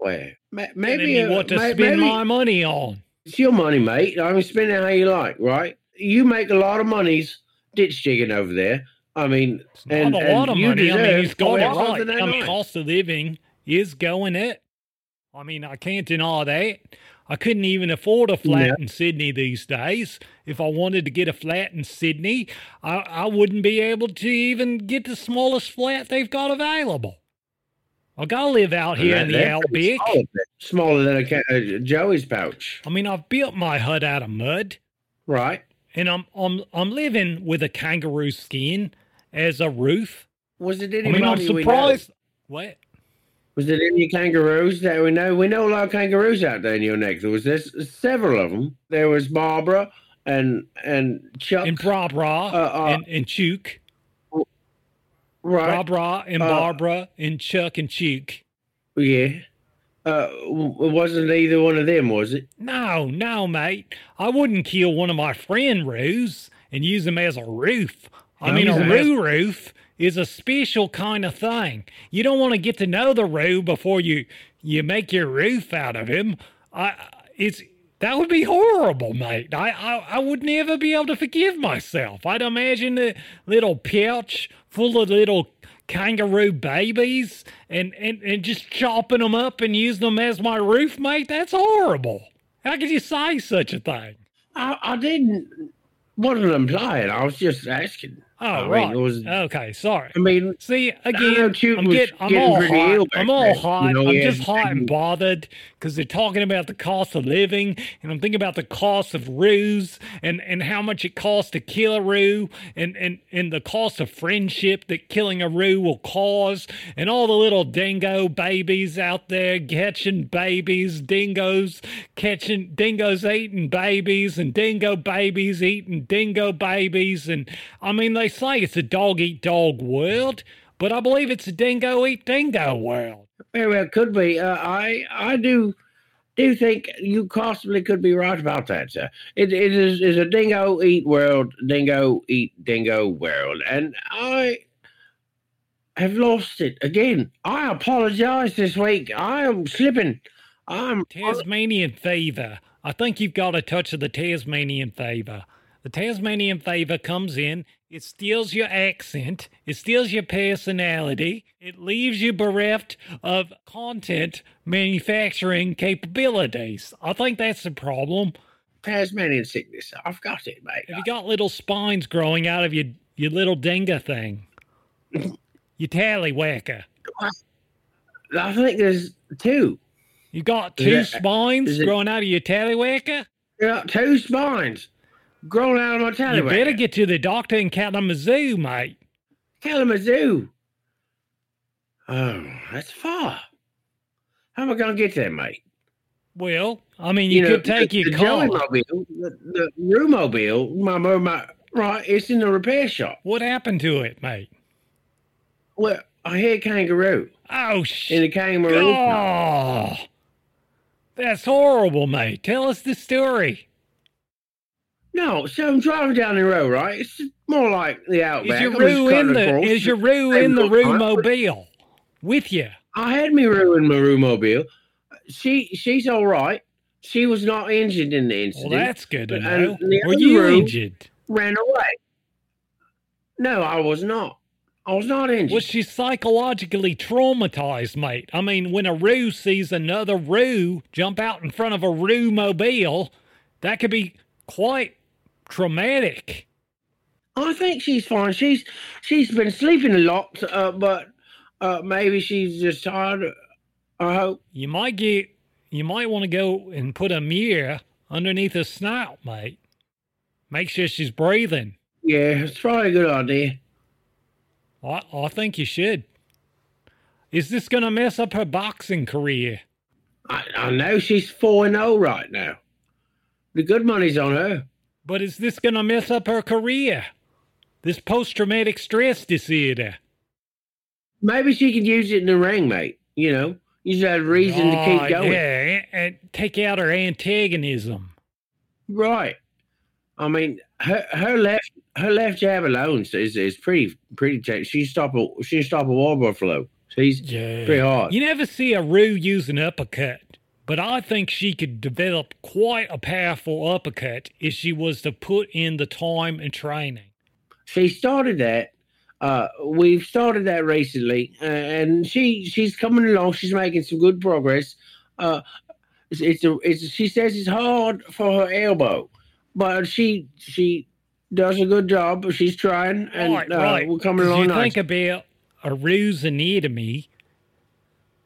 Well, ma- maybe uh, what to ma- spend maybe my money on. It's your money, mate. I mean, spend it how you like, right? You make a lot of monies ditch digging over there. I mean, it's and, not a and lot of money. I mean, he's got it right. I mean, cost of living is going up. I mean, I can't deny that. I couldn't even afford a flat yeah. in Sydney these days. If I wanted to get a flat in Sydney, I, I wouldn't be able to even get the smallest flat they've got available. I gotta live out here in the outback. Smaller than a, a Joey's pouch. I mean, I've built my hut out of mud, right? And I'm I'm I'm living with a kangaroo skin as a roof. Was it anybody I mean, I'm surprised. We know? What? Was there any kangaroos that we know? We know a lot of kangaroos out there in your neck. There was this, several of them. There was Barbara and and Chuck. And Barbara uh, uh, and, and Chuck. Right. Barbara and uh, Barbara and Chuck and Chuck. Yeah. Uh, it wasn't either one of them, was it? No, no, mate. I wouldn't kill one of my friend roos and use them as a roof. I no, mean, a roo roof is a special kind of thing. You don't want to get to know the roo before you, you make your roof out of him. I it's that would be horrible, mate. I, I, I would never be able to forgive myself. I'd imagine the little pouch full of little kangaroo babies and, and, and just chopping them up and using them as my roof, mate. That's horrible. How could you say such a thing? I, I didn't wasn't implying. I was just asking. Oh, I right. Mean, was, okay, sorry. I mean, see, again, I'm, get, I'm, all hot. I'm all hot. You know, I'm yeah. just hot and bothered because they're talking about the cost of living, and I'm thinking about the cost of roos and, and how much it costs to kill a roo and, and, and the cost of friendship that killing a roo will cause, and all the little dingo babies out there catching babies, dingoes catching dingoes eating babies, and dingo babies eating dingo babies. And I mean, they say it's a dog-eat-dog world, but I believe it's a dingo-eat-dingo world. Very well, it could be. Uh, I I do do think you possibly could be right about that, sir. It, it is is a dingo-eat world, dingo-eat-dingo world, and I have lost it again. I apologize this week. I am slipping. I'm Tasmanian fever. I think you've got a touch of the Tasmanian fever. The Tasmanian fever comes in, it steals your accent, it steals your personality, it leaves you bereft of content manufacturing capabilities. I think that's the problem. Tasmanian sickness, I've got it, mate. Have you got little spines growing out of your, your little dingo thing? Your tallywhacker. I think there's two. You got two that, spines growing out of your tallywhacker? Yeah, two spines growing out of my tattoo. You better get to the doctor in Kalamazoo, mate. Kalamazoo? Oh, that's far. How am I going to get there, mate? Well, I mean, you, you could know, take the, your the car. Mobile, the the Roo-mobile, my, my, my, right, it's in the repair shop. What happened to it, mate? Well, I hear kangaroo. Oh, shit. In a kangaroo. Oh, that's horrible, mate. Tell us the story. No, so I'm driving down the road, right? It's more like the Outback. Is your Roo in the, is your Roo in the Roo-mobile with you? I had me Roo in my Roo-mobile. She she's all right. She was not injured in the incident. Well, that's good to know. Were you injured? Ran away. No, I was not. I was not injured. Well, she's psychologically traumatized, mate. I mean, when a Roo sees another Roo jump out in front of a Roo-mobile, that could be quite traumatic. I think she's fine. She's she's been sleeping a lot, uh, but uh, maybe she's just tired. I hope. You might get, you might want to go and put a mirror underneath her snout, mate. Make sure she's breathing. Yeah, it's probably a good idea. I, I think you should. Is this going to mess up her boxing career? I, I know she's four and oh right now. The good money's on her. But is this going to mess up her career? This post-traumatic stress disorder. Maybe she could use it in the ring, mate, you know. You just had a reason oh, to keep going. Yeah, and take out her antagonism. Right. I mean, her her left her left jab alone is is pretty pretty. T- she stop a she stop a water flow. She's yeah. pretty hard. You never see a Roo use an uppercut, but I think she could develop quite a powerful uppercut if she was to put in the time and training. She started that. Uh, we've started that recently, uh, and she she's coming along. She's making some good progress. Uh, it's, it's a it's she says it's hard for her elbow, but she she does a good job. She's trying, and right, uh, right. we're coming along. You nice. Think about a Roo's anatomy.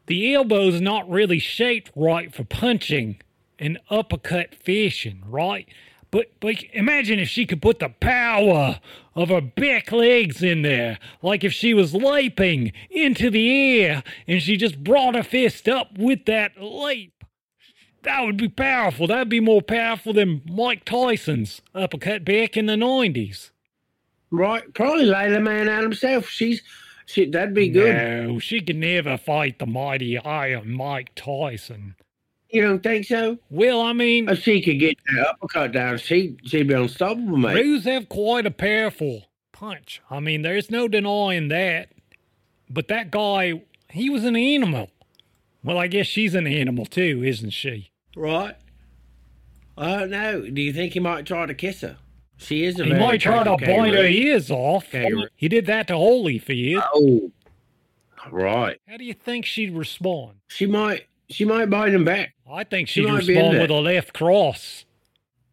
The elbow's not really shaped right for punching and uppercut fishing, right? But but imagine if she could put the power of her back legs in there, like if she was leaping into the air and she just brought her fist up with that leap. That would be powerful. That would be more powerful than Mike Tyson's uppercut back in the nineties. Right, probably lay the man out himself. She's, she, that'd be good. No, she could never fight the mighty Iron Mike Tyson. You don't think so? Well, I mean... If she could get that uppercut down, she, she'd be unstoppable, mate. Roos have quite a powerful punch. I mean, there's no denying that. But that guy, he was an animal. Well, I guess she's an animal too, isn't she? Right. I don't know. Do you think he might try to kiss her? She is a He might try to bite her ears off. Kangaroo. He did that to Holyfield. Oh, right. How do you think she'd respond? She might... She might bite him back. I think she'd she respond with a left cross.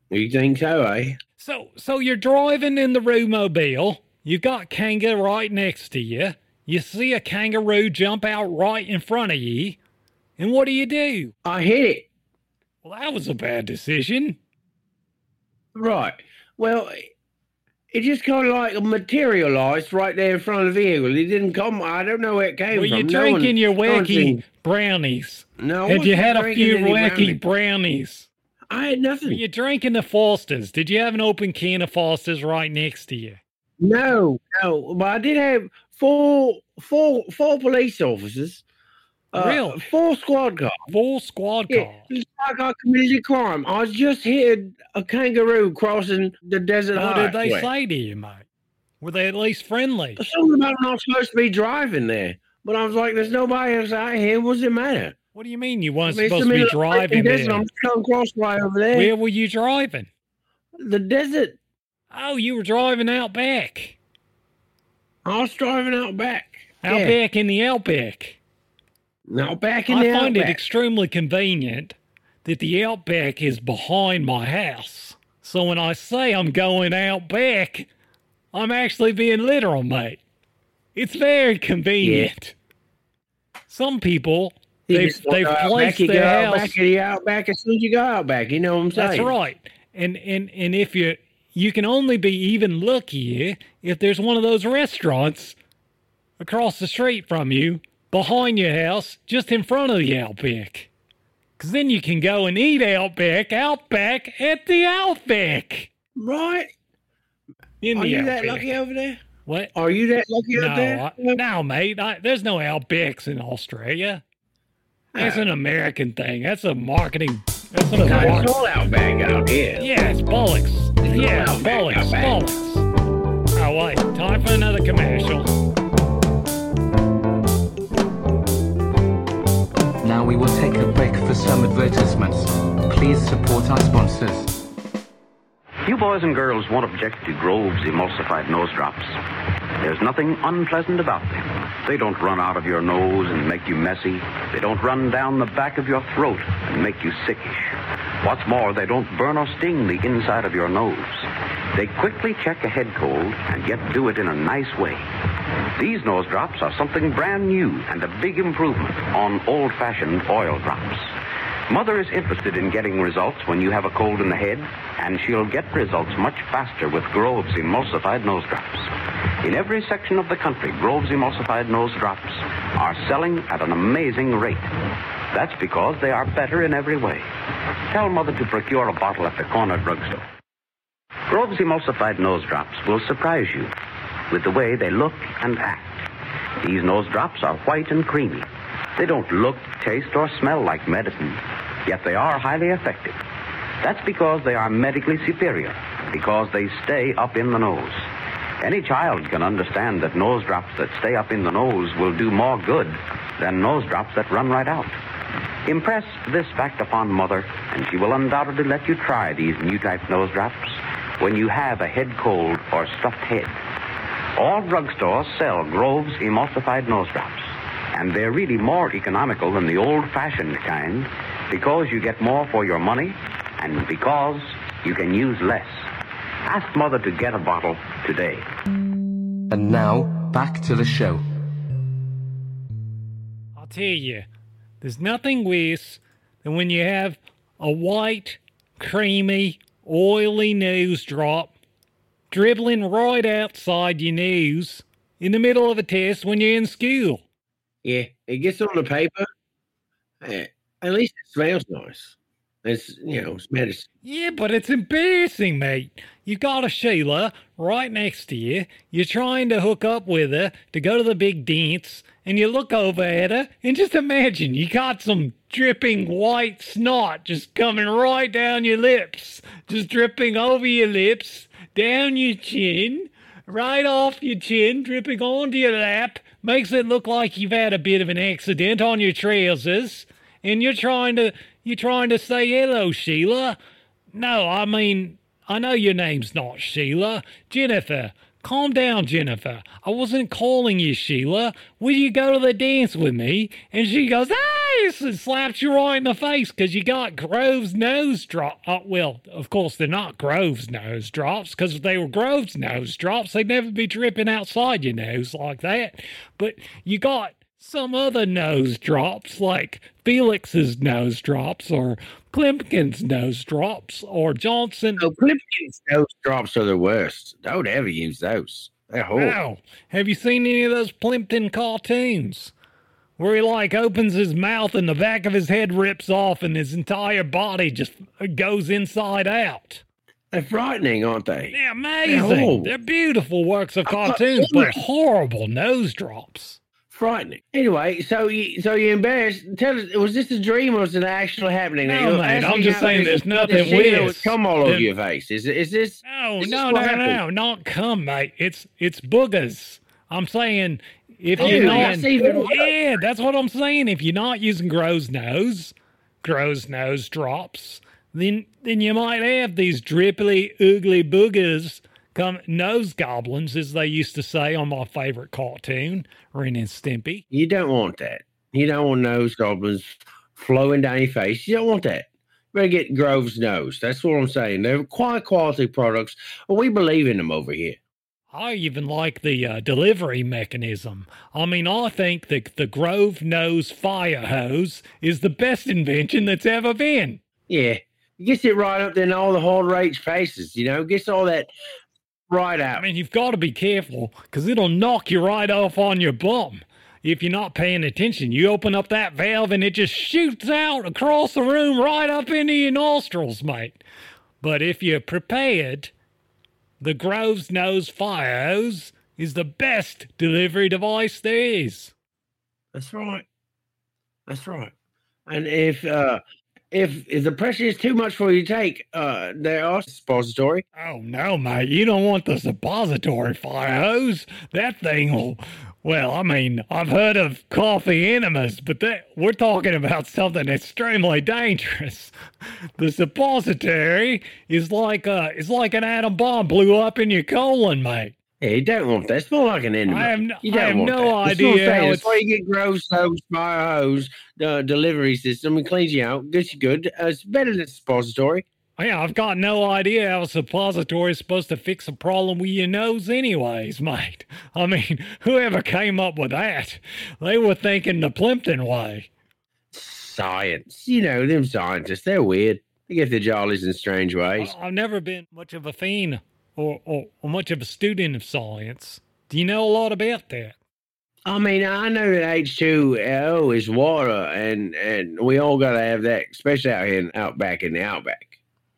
You think so, eh? So, so you're driving in the Roo-mobile. You've got kangaroo right next to you. You see a kangaroo jump out right in front of you. And what do you do? I hit it. Well, that was a bad decision. Right. Well, it just kind of like materialized right there in front of the vehicle. It didn't come. I don't know where it came well, from. Well, you're drinking no one, your wacky... brownies. No, have you had a few wacky brownies? brownies? I had nothing. You're drinking the Fosters. Did you have an open can of Fosters right next to you? No, no. But I did have four, four, four police officers. Uh, really? Four squad cars. Four squad cars. Yeah, it's like I committed a crime. I just hit a kangaroo crossing the desert. What did they way. say to you, mate? Were they at least friendly? Something about not supposed to be driving there. But I was like, there's nobody else out here. What's the matter? What do you mean you weren't I mean, supposed to be driving the there? I'm just coming across right over there. Where were you driving? The desert. Oh, you were driving out back. I was driving out back. Out yeah. back in the Outback. Out back in the I Outback. I find it extremely convenient that the Outback is behind my house. So when I say I'm going out back, I'm actually being literal, mate. It's very convenient. Yeah. Some people They've, they've placed the house. Out back, you out back as soon as you go out back. You know what I'm saying? That's right. And and and if you you can only be even luckier if there's one of those restaurants across the street from you, behind your house, just in front of the Outback. Because then you can go and eat Outback, Outback at the Outback. Right. In Are the you Outback. That lucky over there? What? Are you that lucky no, up there? I, no, mate. I, there's no Outbacks in Australia. That's an American thing. That's a marketing. That's an American. It's all Outback out here. Yeah, it's bollocks. It's yeah, it's bollocks. Outback. Bollocks. All right, time for another commercial. Now we will take a break for some advertisements. Please support our sponsors. You boys and girls won't object to Grove's Emulsified Nose Drops. There's nothing unpleasant about them. They don't run out of your nose and make you messy. They don't run down the back of your throat and make you sickish. What's more, they don't burn or sting the inside of your nose. They quickly check a head cold and yet do it in a nice way. These nose drops are something brand new and a big improvement on old-fashioned oil drops. Mother is interested in getting results when you have a cold in the head, and she'll get results much faster with Grove's Emulsified Nose Drops. In every section of the country, Grove's Emulsified Nose Drops are selling at an amazing rate. That's because they are better in every way. Tell Mother to procure a bottle at the corner drugstore. Grove's Emulsified Nose Drops will surprise you with the way they look and act. These nose drops are white and creamy. They don't look, taste, or smell like medicine, yet they are highly effective. That's because they are medically superior, because they stay up in the nose. Any child can understand that nose drops that stay up in the nose will do more good than nose drops that run right out. Impress this fact upon Mother, and she will undoubtedly let you try these new type nose drops when you have a head cold or stuffed head. All drugstores sell Grove's Emulsified Nose Drops. And they're really more economical than the old-fashioned kind because you get more for your money and because you can use less. Ask Mother to get a bottle today. And now, back to the show. I'll tell you, there's nothing worse than when you have a white, creamy, oily nose drop dribbling right outside your nose in the middle of a test when you're in school. Yeah, it gets on the paper. At least it smells nice. It's, you know, it's medicine. Yeah, but it's embarrassing, mate. You've got a Sheila right next to you. You're trying to hook up with her to go to the big dance, and you look over at her, and just imagine you got some dripping white snot just coming right down your lips, just dripping over your lips, down your chin, right off your chin, dripping onto your lap. Makes it look like you've had a bit of an accident on your trousers, and you're trying to you're trying to say hello, Sheila. No, I mean, I know your name's not Sheila. Jennifer, calm down, Jennifer. I wasn't calling you Sheila. Will you go to the dance with me? And she goes, ah, and slaps you right in the face because you got Grove's nose drop. Oh, well, of course they're not Grove's nose drops, because if they were Grove's nose drops, they'd never be dripping outside your nose like that. But you got some other nose drops, like Felix's nose drops or Plimpkin's nose drops or Johnson. Oh, Plimpkin's nose drops are the worst. Don't ever use those. They're horrible. Wow. Have you seen any of those Plimpton cartoons where he like opens his mouth and the back of his head rips off and his entire body just goes inside out? They're frightening, aren't they? They're amazing. They're, They're beautiful works of cartoons, but horrible nose drops. Frightening. Anyway, so you so you're embarrassed. Tell us, was this a dream or was it actually happening? No, mate, I'm just saying there's nothing weird. Come all over your face. Is is this? No, no, no, no, not come, mate. It's it's boogers. I'm saying if you're not, yeah, that's what I'm saying. If you're not using Grove's nose, Grove's nose drops, then then you might have these drippily, ugly boogers. Come, nose goblins, as they used to say on my favorite cartoon, Ren and Stimpy. You don't want that. You don't want nose goblins flowing down your face. You don't want that. You better get Grove's nose. That's what I'm saying. They're quite quality products. We believe in them over here. I even like the uh, delivery mechanism. I mean, I think that the Grove Nose fire hose is the best invention that's ever been. Yeah, it gets it right up there in all the hard rage faces, you know, it gets all that right out. I mean, you've got to be careful because it'll knock you right off on your bum. If you're not paying attention, you open up that valve and it just shoots out across the room right up into your nostrils, mate. But if you're prepared, the Grove's Nose fire hose is the best delivery device there is. That's right. That's right. And if uh, if, if the pressure is too much for you to take, uh, there are suppository. Oh, no, mate. You don't want the suppository fire hose. That thing will... Well, I mean, I've heard of coffee enemas, but that, we're talking about something extremely dangerous. The suppository is like a, it's like an atom bomb blew up in your colon, mate. Yeah, you don't want that. It's more like an enema. I have, you don't I have want no that. idea. That's, that's why you get Grove's Nose fire hose uh, delivery system. It cleans you out. Gets you good. Uh, it's better than a suppository. Yeah, I've got no idea how a suppository is supposed to fix a problem with your nose anyways, mate. I mean, whoever came up with that, they were thinking the Plimpton way. Science. You know, them scientists, they're weird. They get their jollies in strange ways. I've never been much of a fiend or, or, or much of a student of science. Do you know a lot about that? I mean, I know that H two O is water, and, and we all got to have that, especially out here in outback in the outback.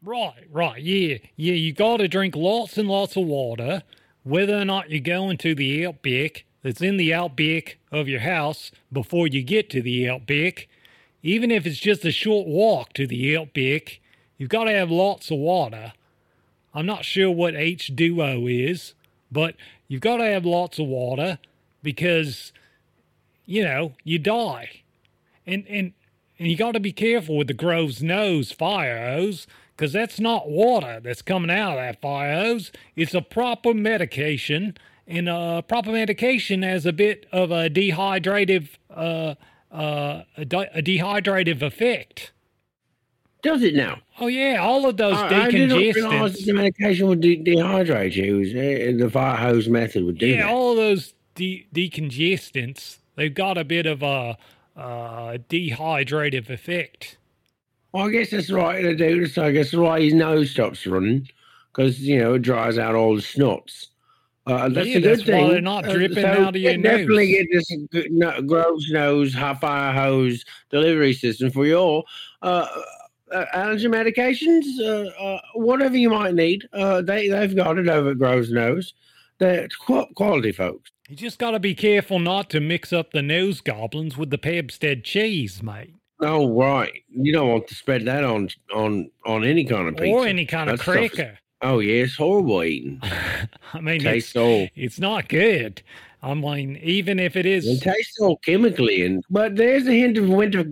Right, right, yeah, yeah, you got to drink lots and lots of water, whether or not you go into the outback that's in the outback of your house before you get to the outback. Even if it's just a short walk to the outback, you've got to have lots of water. I'm not sure what H two O is, but you've got to have lots of water because, you know, you die. And, and, and you got to be careful with the Grove's Nose fire hose, because that's not water that's coming out of that fire hose. It's a proper medication, and a proper medication has a bit of a dehydrative, uh, uh, a, de- a dehydrative effect. Does it now? Oh yeah, all of those I, decongestants. I didn't realize the medication would de- dehydrate you. Uh, the fire hose method would do yeah, that. Yeah, all of those de- decongestants, they've got a bit of a uh, dehydrative effect. Well, I guess that's right to do. So I guess that's why his nose stops running, because, you know, it dries out all the snots. Uh, that's yeah, a good that's thing. Why they're not dripping uh, so out of your definitely nose. Definitely get this Grove's Nose fire hose delivery system for your uh, uh, allergy medications, uh, uh, whatever you might need. Uh, they, they've got it over at Grove's Nose. They're quality folks. You just got to be careful not to mix up the nose goblins with the Pabstead cheese, mate. Oh, right. You don't want to spread that on on, on any kind of pizza. Or any kind of cracker. Oh, yeah, it's horrible eating. I mean, tastes it's, all, it's not good. I mean, even if it is... It tastes all chemically, and but there's a hint of winter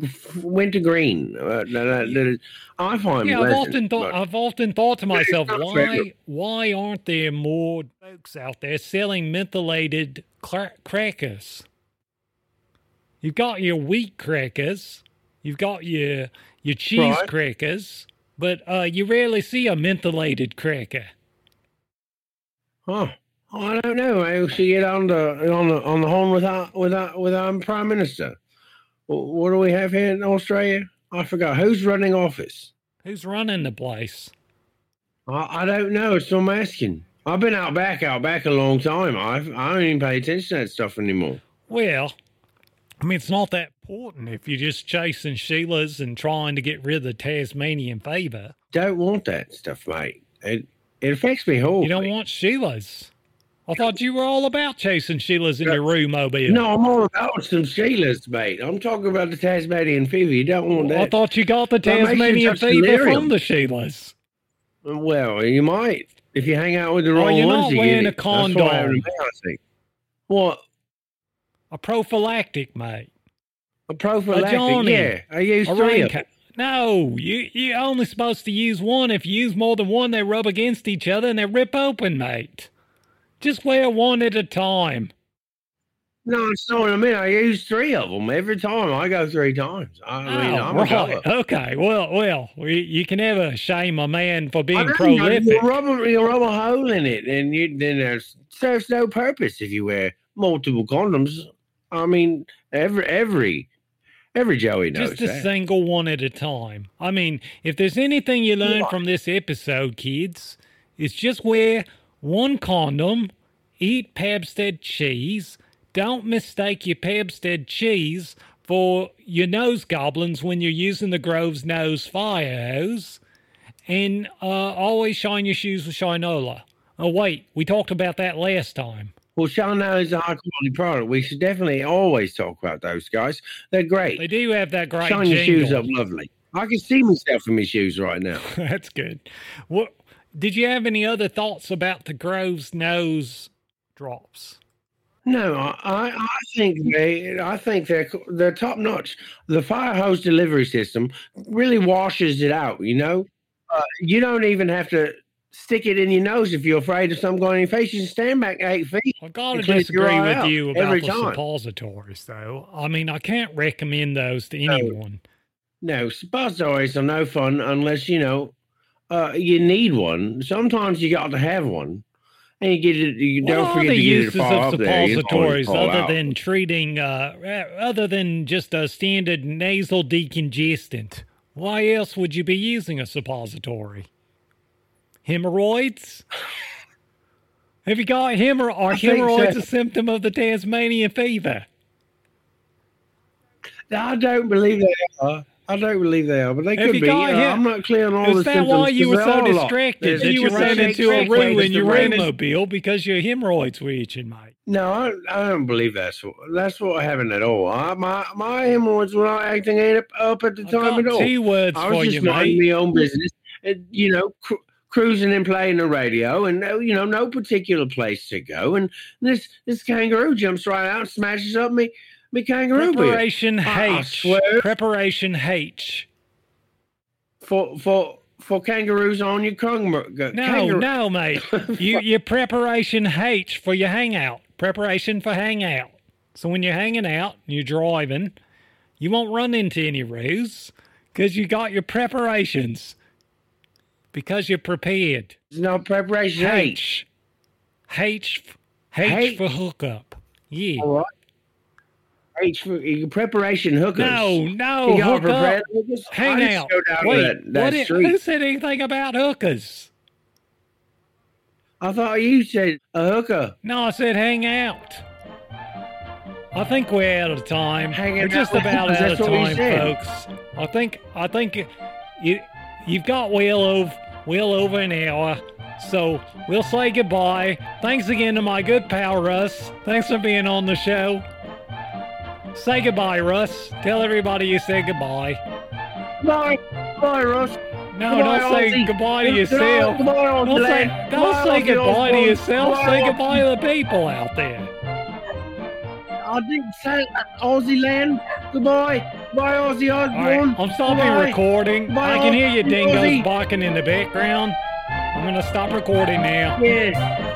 wintergreen uh, that, that I find yeah, pleasant. I've often, thought, I've often thought to myself, why why aren't there more folks out there selling mentholated cra- crackers? You've got your wheat crackers... You've got your your cheese right. crackers, but uh, you rarely see a mentholated cracker. Huh? Oh, I don't know. I should get on the on the on the horn with our with our with our Prime Minister. What do we have here in Australia? I forgot who's running office. Who's running the place? I, I don't know. It's what I'm asking. I've been out back out back a long time. I've I don't even pay attention to that stuff anymore. Well, I mean, it's not that important if you're just chasing Sheilas and trying to get rid of the Tasmanian fever. Don't want that stuff, mate. It, it affects me horribly. You don't want Sheilas. I thought you were all about chasing Sheilas in no, your room, Mobile. No, I'm all about some Sheilas, mate. I'm talking about the Tasmanian fever. You don't want well, that. I thought you got the Tasmanian fever delirium. From the Sheilas. Well, you might. If you hang out with the wrong oh, you're ones, not wearing you a condom. That's what I'm embarrassing. What? A prophylactic, mate. A prophylactic, a Johnny, yeah. I use three of them. No, you, you're only supposed to use one. If you use more than one, they rub against each other and they rip open, mate. Just wear one at a time. No, it's not what I mean. I use three of them every time. I go three times. I mean, oh, I'm right. Okay. Well, well, you can never shame a man for being prolific. You'll rub, you'll rub a hole in it, and you, then there's serves no purpose if you wear multiple condoms. I mean, every every every Joey knows that. Just a that. single one at a time. I mean, if there's anything you learn what? from this episode, kids, it's just wear one condom, eat Pabstead cheese. Don't mistake your Pabstead cheese for your nose goblins when you're using the Grove's nose fire hose. And uh, always shine your shoes with Shinola. Oh, wait, we talked about that last time. Well, Shinola is a high-quality product. We should definitely always talk about those guys. They're great. They do have that great shine jingle. Your shoes up lovely. I can see myself in my shoes right now. That's good. What, did you have any other thoughts about the Grove's nose drops? No, I, I think they, I think they're they're top notch. The fire hose delivery system really washes it out. You know, uh, you don't even have to stick it in your nose if you're afraid of something going in your face. You can stand back eight feet. I gotta disagree with you about the suppositories, though. I mean, I can't recommend those to anyone. No, no suppositories are no fun unless you know uh, you need one. Sometimes you got to have one. And you get it. You don't what forget to get it to fall up there. What are the uses of suppositories other out. than treating, uh, other than just a standard nasal decongestant? Why else would you be using a suppository? Hemorrhoids? Have you got hemorrho- are hemorrhoids so. a symptom of the Tasmanian fever? No, I don't believe they are. I don't believe they are, but they Have could be. Uh, I'm not clear on all the symptoms. Is that why you were so distracted that you were sent into a room in your automobile because your hemorrhoids were itching, mate? No, I, I don't believe that's what, that's what happened at all. I, my my hemorrhoids were not acting up at the time at all. Two words for you, mate. I was just minding my own business, and, you know, cr- cruising and playing the radio, and you know, no particular place to go. And this this kangaroo jumps right out, and smashes up me. Me kangaroo Preparation beer. H. I, I Preparation H. For for for kangaroos on your kung. No, kangaroo. no, mate. you your preparation H for your hangout. Preparation for hangout. So when you're hanging out and you're driving, you won't run into any roos because you got your preparations. Because you're prepared. There's no preparation H. H. H. H, H for hookup. Yeah. All right. H for preparation hookers. No, no, hookers. Hang out. Wait, that, that what it, who said anything about hookers? I thought you said a hooker. No, I said hang out. I think we're out of time. Hanging we're just about out of time, folks. I think I think you you've got well over well over an hour. So we'll say goodbye. Thanks again to my good pal Russ. Thanks for being on the show. Say goodbye, Russ. Tell everybody you said goodbye. Bye. Bye, Russ. No, goodbye, don't say Aussie. goodbye to yourself. Goodbye, goodbye, don't say, goodbye, don't say goodbye to yourself. Goodbye, say goodbye to the people out there. I didn't say Aussie land. Goodbye. Bye, Aussie Osborne. Right, I'm stopping goodbye. recording. Bye, I can hear your dingoes Aussie. barking in the background. I'm going to stop recording now. Yes.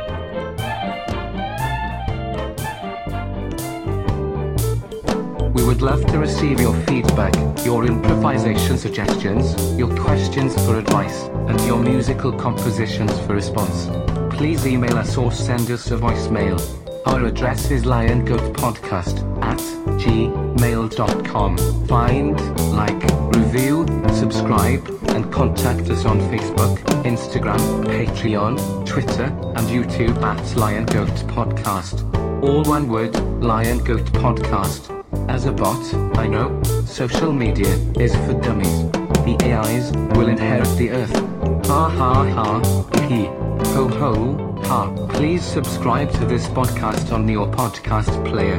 We would love to receive your feedback, your improvisation suggestions, your questions for advice, and your musical compositions for response. Please email us or send us a voicemail. Our address is lion goat podcast at gmail dot com. Find, like, review, subscribe, and contact us on Facebook, Instagram, Patreon, Twitter, and YouTube at Lion Goat Podcast. All one word, Lion Goat Podcast. As a bot, I know, social media is for dummies. The A Is will inherit the earth. Ha ha ha, he, ho ho, ha. Please subscribe to this podcast on your podcast player.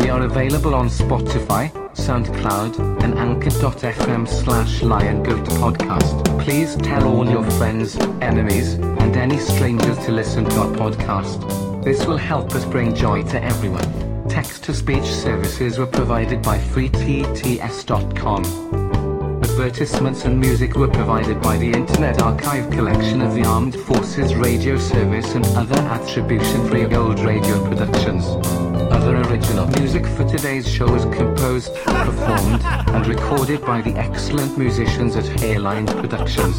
We are available on Spotify, SoundCloud, and anchor dot f m slash liongoatpodcast. Please tell all your friends, enemies, and any strangers to listen to our podcast. This will help us bring joy to everyone. Text-to-speech services were provided by free T T S dot com. But advertisements and music were provided by the Internet Archive collection of the Armed Forces Radio Service and other attribution-free Gold Radio Productions. Other original music for today's show was composed, performed, and recorded by the excellent musicians at Hairline Productions.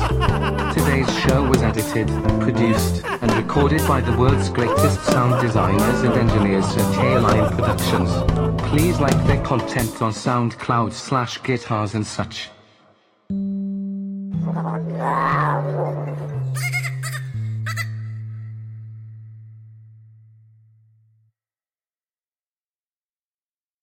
Today's show was edited, produced, and recorded by the world's greatest sound designers and engineers at Hairline Productions. Please like their content on SoundCloud slash guitars and such.